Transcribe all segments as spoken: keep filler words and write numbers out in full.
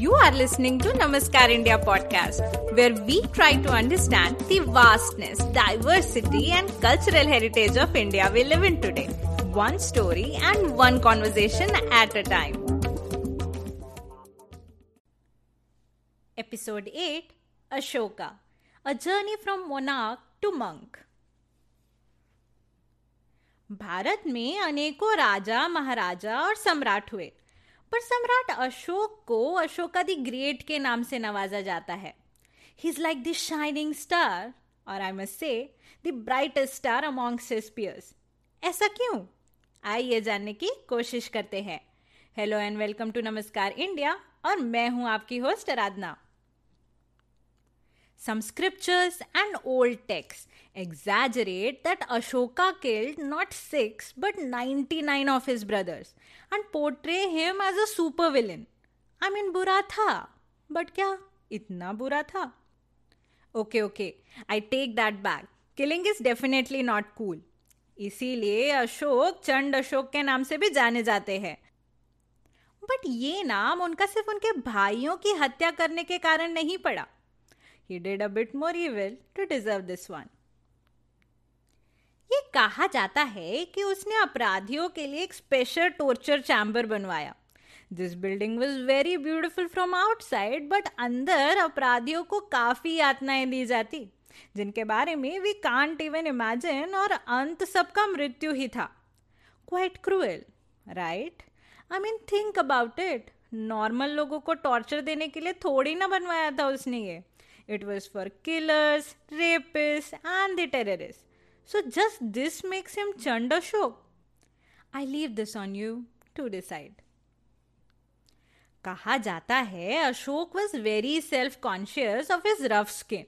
You are listening to Namaskar India podcast, where we try to understand the vastness, diversity and cultural heritage of India we live in today. One story and one conversation at a time. Episode eight, Ashoka, a journey from monarch to monk. Bharat में अनेकों राजा, महाराजा और सम्राट हुए, पर सम्राट अशोक को Ashoka the great के नाम से नवाजा जाता है. He is like the shining star, और I must say the brightest star amongst his peers. ऐसा क्यों? आइए जानने की कोशिश करते हैं. Hello and welcome to Namaskar India, और मैं हूं आपकी host Aradhana. Some scriptures and old texts exaggerate that Ashoka killed not six but ninety-nine of his brothers and portray him as a supervillain. I mean, बुरा था, but क्या इतना बुरा था? Okay, okay, I take that back. Killing is definitely not cool. इसीलिए अशोक चंड अशोक के नाम से भी जाने जाते हैं. But ये नाम उनका सिर्फ उनके भाइयों की हत्या करने के कारण नहीं पड़ा. He did a bit more evil to deserve this one. ये कहा जाता है कि उसने अपराधियों के लिए एक स्पेशल टॉर्चर चैम्बर बनवाया. This building was very beautiful from outside, but अंदर अपराधियों को काफ़ी यातनाएं दी जाती, जिनके बारे में वी कांट इवन इमेजिन, और अंत सबका मृत्यु ही था. Quite cruel, right? I mean, think about it. Normal लोगों को टॉर्चर देने के लिए थोड़ी ना बनवाया था उसने ये. It was for killers, rapists and the terrorists. So just this makes him Chand Ashok. I leave this on you to decide. कहा जाता है Ashok was very self-conscious of his rough skin.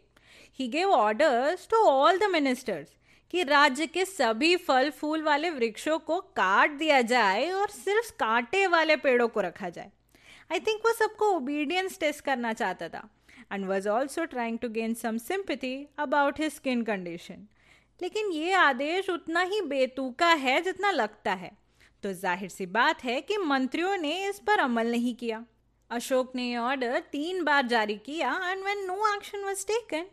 He gave orders to all the ministers कि राज्य के सभी फल फूल वाले वृक्षों को काट दिया जाए और सिर्फ कांटे वाले पेड़ों को रखा जाए. I think वो सबको obedience test करना चाहता था. And was also trying to gain some sympathy about his skin condition. लेकिन ये आदेश उतना ही बेतुका है जितना लगता है, तो जाहिर सी बात है कि मंत्रियों ने इस पर अमल नहीं किया. अशोक ने ये ऑर्डर तीन बार जारी किया, and when no action was taken,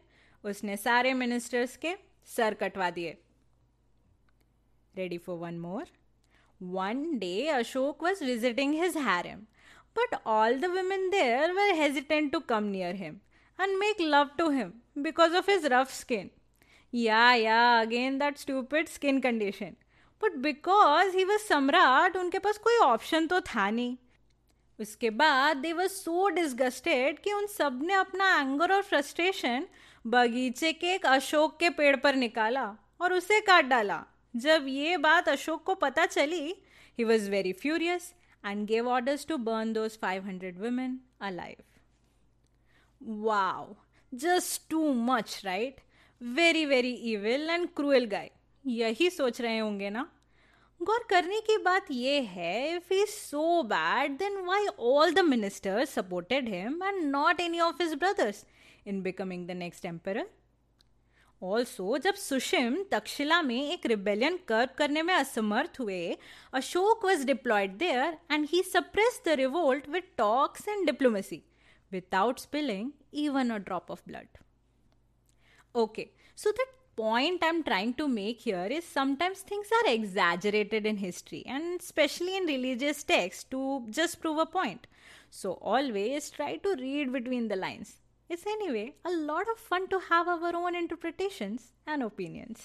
उसने सारे मिनिस्टर्स के सर कटवा दिए. Ready for one more? One day Ashok was visiting his harem. But all the women there were hesitant to come near him and make love to him because of his rough skin. Yeah, yeah, again that stupid skin condition. But because he was सम्राट, उनके पास कोई option तो था नहीं. उसके बाद they were so disgusted कि उन सब ने अपना एंगर और फ्रस्ट्रेशन बगीचे के एक अशोक के पेड़ पर निकाला और उसे काट डाला. जब ये बात अशोक को पता चली, he was very furious and gave orders to burn those five hundred women alive. Wow, just too much, right? Very, very evil and cruel guy. यही सोच रहे होंगे ना? गौर करने की बात ये है, if he's so bad, then why all the ministers supported him and not any of his brothers in becoming the next emperor? Also जब सुशिम तक्षशिला में एक रिबेलियन कर्व करने में असमर्थ हुए, Ashoka was deployed there and he suppress the revolt with talks and diplomacy without spilling even a drop of blood. Okay, so that point I am trying to make here is sometimes things are exaggerated in history and especially in religious text to just prove a point. So always try to read between the lines. It's anyway a lot of fun to have our own interpretations and opinions.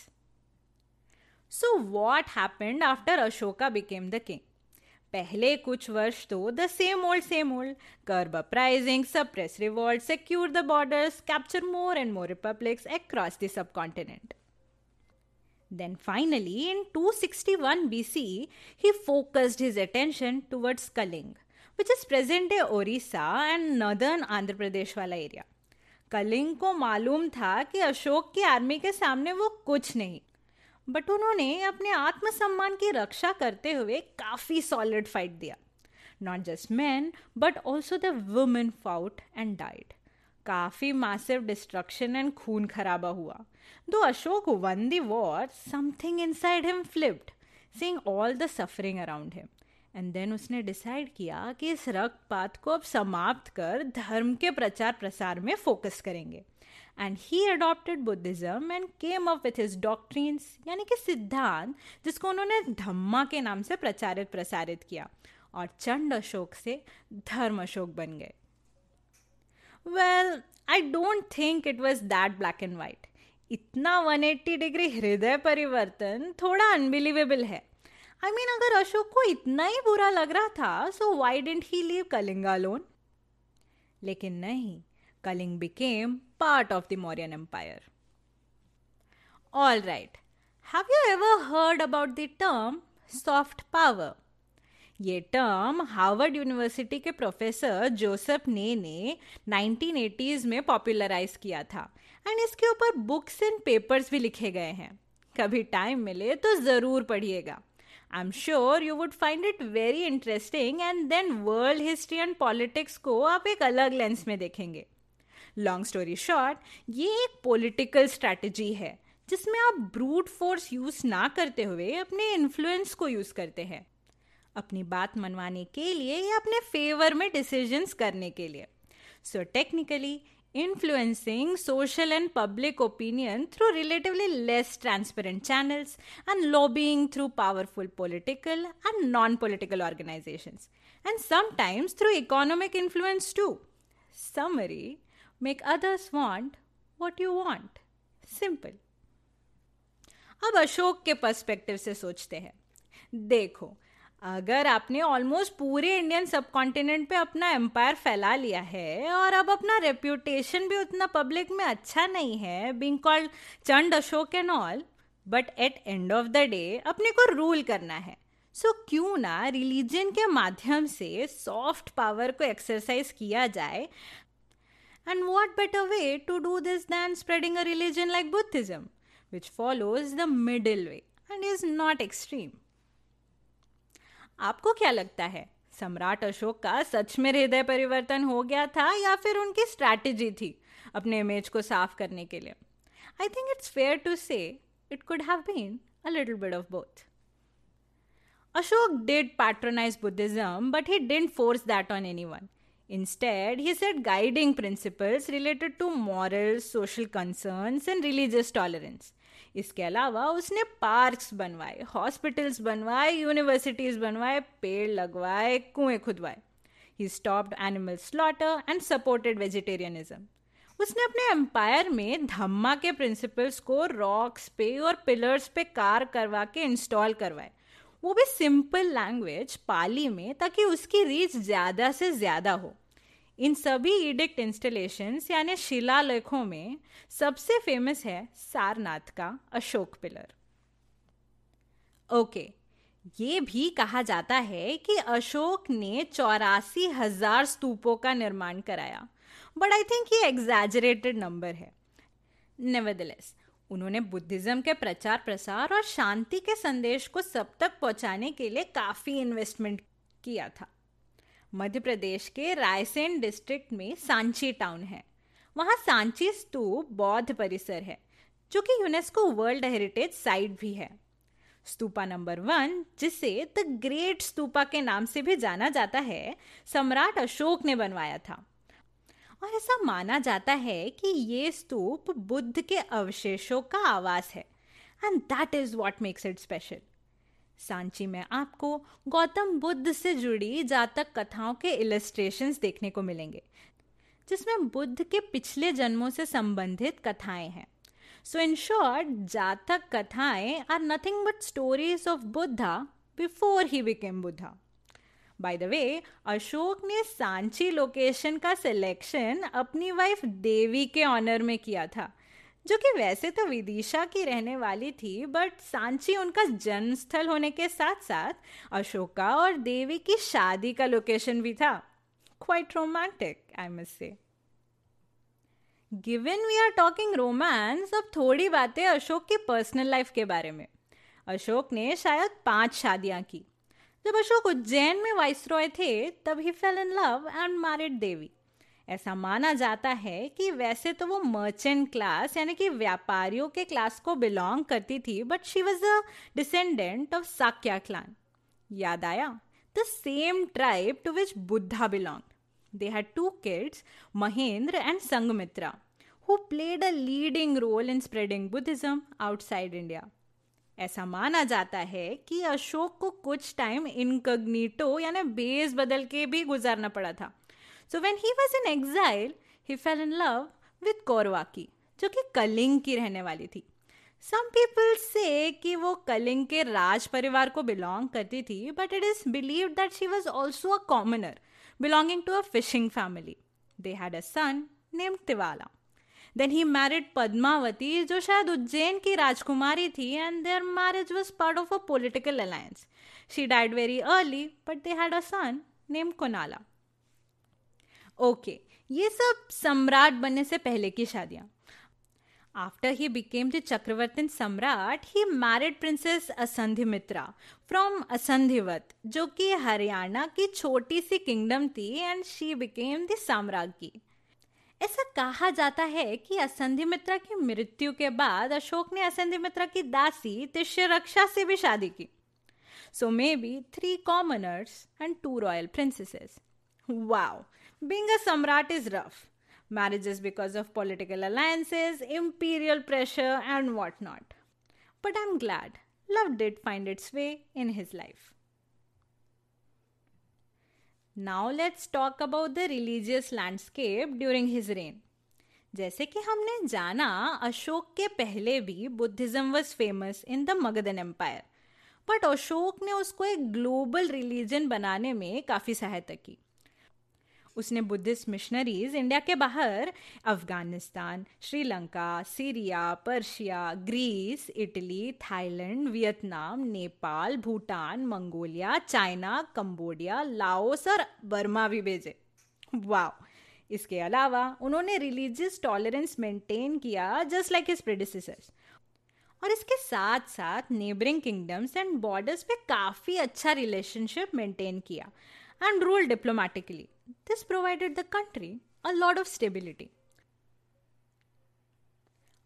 So what happened after Ashoka became the king? पहले कुछ वर्ष तो the same old same old, curb uprising, suppress revolt, secure the borders, capture more and more republics across the subcontinent. Then finally in two sixty-one B C, he focused his attention towards Kalinga, which is present day Orissa and northern Andhra Pradesh वाला area. Kalinga को मालूम था कि अशोक की army के सामने वो कुछ नहीं, बट उन्होंने अपने आत्मसम्मान की रक्षा करते हुए काफ़ी सॉलिड फाइट दिया। Not just man but also the women fought and died. काफ़ी मैसिव डिस्ट्रक्शन एंड खून खराबा हुआ। Though Ashoka won the war, something inside him flipped seeing all the suffering around him, and then उसने decide किया कि इस रक्तपात को अब समाप्त कर धर्म के प्रचार प्रसार में फोकस करेंगे। And he adopted Buddhism and came up with his doctrines, यानी कि सिद्धांत जिसको उन्होंने धम्मा के नाम से प्रचारित प्रसारित किया, और चंड अशोक से धर्म अशोक बन गए। Well I don't think it was that black and white. इतना एक सौ अस्सी डिग्री हृदय परिवर्तन थोड़ा अनबिलीवेबल है। आई I मीन mean, अगर अशोक को इतना ही बुरा लग रहा था, so why didn't he leave Kalinga alone? लेकिन नहीं, Kalinga became part of the Mauryan empire. All right, have you ever heard about the term soft power? ये टर्म हार्वर्ड यूनिवर्सिटी के प्रोफेसर जोसेफ ने ने नाइनटीन एटीज़ में पॉपुलराइज किया था, एंड इसके ऊपर बुक्स एंड पेपर्स भी लिखे गए हैं। कभी टाइम मिले तो ज़रूर पढ़िएगा। I'm sure you would find it very interesting, and then world history and politics को आप एक अलग लेंस में देखेंगे। Long story short, ये एक political strategy है जिसमें आप brute force use ना करते हुए अपने influence को use करते हैं, अपनी बात मनवाने के लिए या अपने favor में decisions करने के लिए। So technically, influencing social and public opinion through relatively less transparent channels and lobbying through powerful political and non-political organizations, and sometimes through economic influence too. Summary, make others want what you want. Simple. अब अशोक के perspective से सोचते हैं। देखो, अगर आपने almost पूरे Indian सब कॉन्टिनेंट पे अपना एम्पायर फैला लिया है और अब अपना रेप्यूटेशन भी उतना पब्लिक में अच्छा नहीं है, being called Chanda Ashoka and all, but at end of the day अपने को रूल करना है, सो क्यों ना रिलीजन के माध्यम से सॉफ्ट पावर को एक्सरसाइज किया जाए। And what better way to do this than spreading a religion like Buddhism which follows the middle way and is not extreme. आपको क्या लगता है, सम्राट अशोक का सच में हृदय परिवर्तन हो गया था या फिर उनकी स्ट्रैटेजी थी अपने इमेज को साफ करने के लिए? I think it's fair to say it could have been a little bit of both. Ashoka did patronize Buddhism but he didn't force that on anyone. Instead he set guiding principles related to morals, social concerns and religious tolerance. इसके अलावा उसने parks बनवाए, hospitals बनवाए, universities बनवाए, पेड़ लगवाए, कुएं खुदवाए। He stopped animal slaughter and supported vegetarianism. उसने अपने एम्पायर में धम्मा के प्रिंसिपल्स को रॉक्स पे और पिलर्स पे कार करवा के इंस्टॉल करवाए, वो भी सिंपल लैंग्वेज पाली में, ताकि उसकी रीच ज़्यादा से ज़्यादा हो। इन सभी इडिक्ट इंस्टॉलेशंस यानी शिलालेखों में सबसे फेमस है सारनाथ का अशोक पिलर। ओके, ये भी कहा जाता है कि अशोक ने चौरासी हजार स्तूपों का निर्माण कराया, बट आई थिंक ये एग्जैजरेटेड नंबर है। नेवरदलेस, उन्होंने बुद्धिज़्म के प्रचार प्रसार और शांति के संदेश को सब तक पहुंचाने के लिए काफ़ी इन्वेस्टमेंट किया था। मध्य प्रदेश के रायसेन डिस्ट्रिक्ट में सांची टाउन है। वहाँ सांची स्तूप बौद्ध परिसर है जो कि यूनेस्को वर्ल्ड हेरिटेज साइट भी है। स्तूपा नंबर वन, जिसे द ग्रेट स्तूपा के नाम से भी जाना जाता है, सम्राट अशोक ने बनवाया था, और ऐसा माना जाता है कि ये स्तूप बुद्ध के अवशेषों का आवास है, and that is what makes it special. Sanchi में आपको गौतम बुद्ध से जुड़ी जातक कथाओं के इलस्ट्रेशंस देखने को मिलेंगे, जिसमें बुद्ध के पिछले जन्मों से संबंधित कथाएं हैं। सो इन शॉर्ट, जातक कथाएं are nothing but stories of Buddha before he became Buddha. By the way, Ashoka ने सांची लोकेशन का सिलेक्शन अपनी वाइफ देवी के ऑनर में किया था, जो कि वैसे तो विदिशा की रहने वाली थी, बट सांची उनका जन्म स्थल होने के साथ साथ अशोका और देवी की शादी का लोकेशन भी था. Quite romantic, I must say. Given we are talking romance, अब थोड़ी बातें अशोक की पर्सनल लाइफ के बारे में. अशोक ने शायद पांच शादियां की. जब अशोक उज्जैन में वाइसरॉय थे तब he fell in love and married Devi. ऐसा माना जाता है कि वैसे तो वो मर्चेंट क्लास यानी कि व्यापारियों के क्लास को बिलोंग करती थी, but she was a descendant of Shakya clan. याद आया, the same tribe to which Buddha belong. They had two kids, Mahendra and Sanghamitra, who played a leading role in spreading Buddhism outside India. ऐसा माना जाता है कि अशोक को कुछ टाइम इनकॉग्निटो यानी बेस बदल के भी गुजारना पड़ा था. So when he was in exile, he fell in love with Korwaki, जो कि कलिंग की रहने वाली थी. Some people say कि वो कलिंग के राज परिवार को belong करती थी, but it is believed that she was also a commoner belonging to a fishing family. They had a son named Tiwala. Then he married Padmavati, जो शायद उज्जैन की राजकुमारी थी, and their marriage was part of a political alliance. She died very early, but they had a son named Konala. Okay okay, ये सब सम्राट बनने से पहले की शादियां. After he became the chakravarti samrat, he married princess Asandhimitra from Asandhivat, जो कि हरियाणा की छोटी सी किंगडम थी, and she became the samragyi. ऐसा कहा जाता है कि असंधिमित्रा की मृत्यु के बाद अशोक ने असंधिमित्रा की दासी तिष्यरक्षा से भी शादी की. So maybe three commoners and two royal princesses. Wow, being a samrat is rough. Marriages because of political alliances, imperial pressure and whatnot. But I'm glad love did find its way in his life. Now let's talk about the religious landscape during his reign. जैसे कि हमने जाना, अशोक के पहले भी Buddhism was famous in the Magadhan Empire. But Ashok ने उसको एक global religion बनाने में काफ़ी सहायता की. उसने बुद्धिस्ट मिशनरीज इंडिया के बाहर Afghanistan, Sri Lanka, Syria, Persia, Greece, Italy, Thailand, Vietnam, Nepal, Bhutan, Mongolia, China, Cambodia, Laos और बर्मा भी भेजे. वाओ! इसके अलावा उन्होंने रिलीजियस टॉलरेंस मेंटेन किया, जस्ट लाइक हिज प्रेडिसेसर्स. और इसके साथ साथ नेबरिंग किंगडम्स एंड बॉर्डर्स पे काफ़ी अच्छा रिलेशनशिप मेंटेन किया and ruled diplomatically. This provided the country a lot of stability.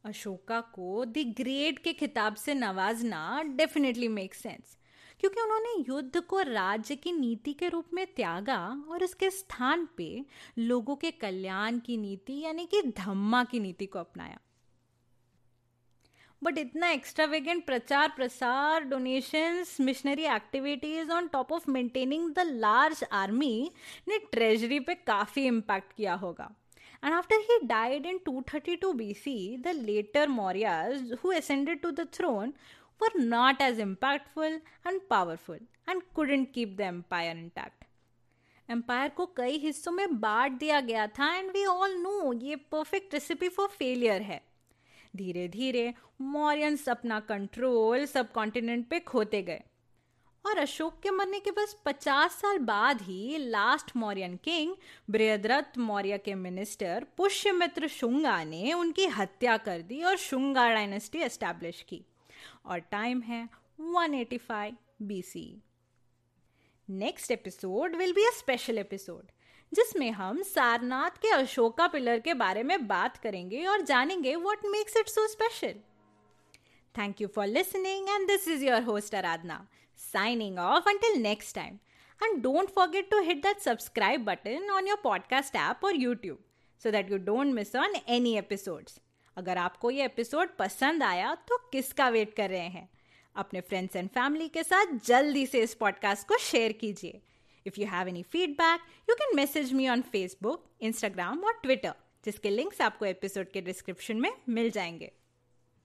Ashoka को द ग्रेट के खिताब से नवाजना डेफिनेटली मेक सेंस, क्योंकि उन्होंने युद्ध को राज्य की नीति के रूप में त्यागा और इसके स्थान पे लोगों के कल्याण की नीति यानी कि धम्मा की नीति को अपनाया. बट इतना एक्स्ट्रावेगेंट प्रचार प्रसार, donations, missionary activities on top of maintaining the large army ने ट्रेजरी पे काफ़ी इम्पैक्ट किया होगा. And after he died in two thirty two B C, the later Mauryas who ascended to the throne were not as impactful and powerful and couldn't keep the empire intact. Empire को कई हिस्सों में बांट दिया गया था, एंड वी ऑल नो ये perfect recipe for failure है. धीरे धीरे मौर्यंस अपना कंट्रोल सब कॉन्टिनेंट पे खोते गए, और अशोक के मरने के बस पचास साल बाद ही लास्ट मौर्यन किंग बृहद्रथ मौर्य के मिनिस्टर पुष्यमित्र शुंगा ने उनकी हत्या कर दी और शुंगा डायनेस्टी एस्टैब्लिश की. और टाइम है one eighty five B C. Next episode will be a special episode जिसमें हम सारनाथ के अशोका पिलर के बारे में बात करेंगे और जानेंगे what makes it so special. Thank you for listening, and this is your host Aradhana, signing off until next time. And don't forget to hit that subscribe button on your podcast app और YouTube, so that you don't miss on any episodes. अगर आपको ये episode पसंद आया तो किसका wait कर रहे हैं? अपने फ्रेंड्स एंड फैमिली के साथ जल्दी से इस पॉडकास्ट को शेयर कीजिए. If you have any feedback, you can message me on Facebook, Instagram or Twitter, जिसके links आपको episode के description में मिल जाएंगे.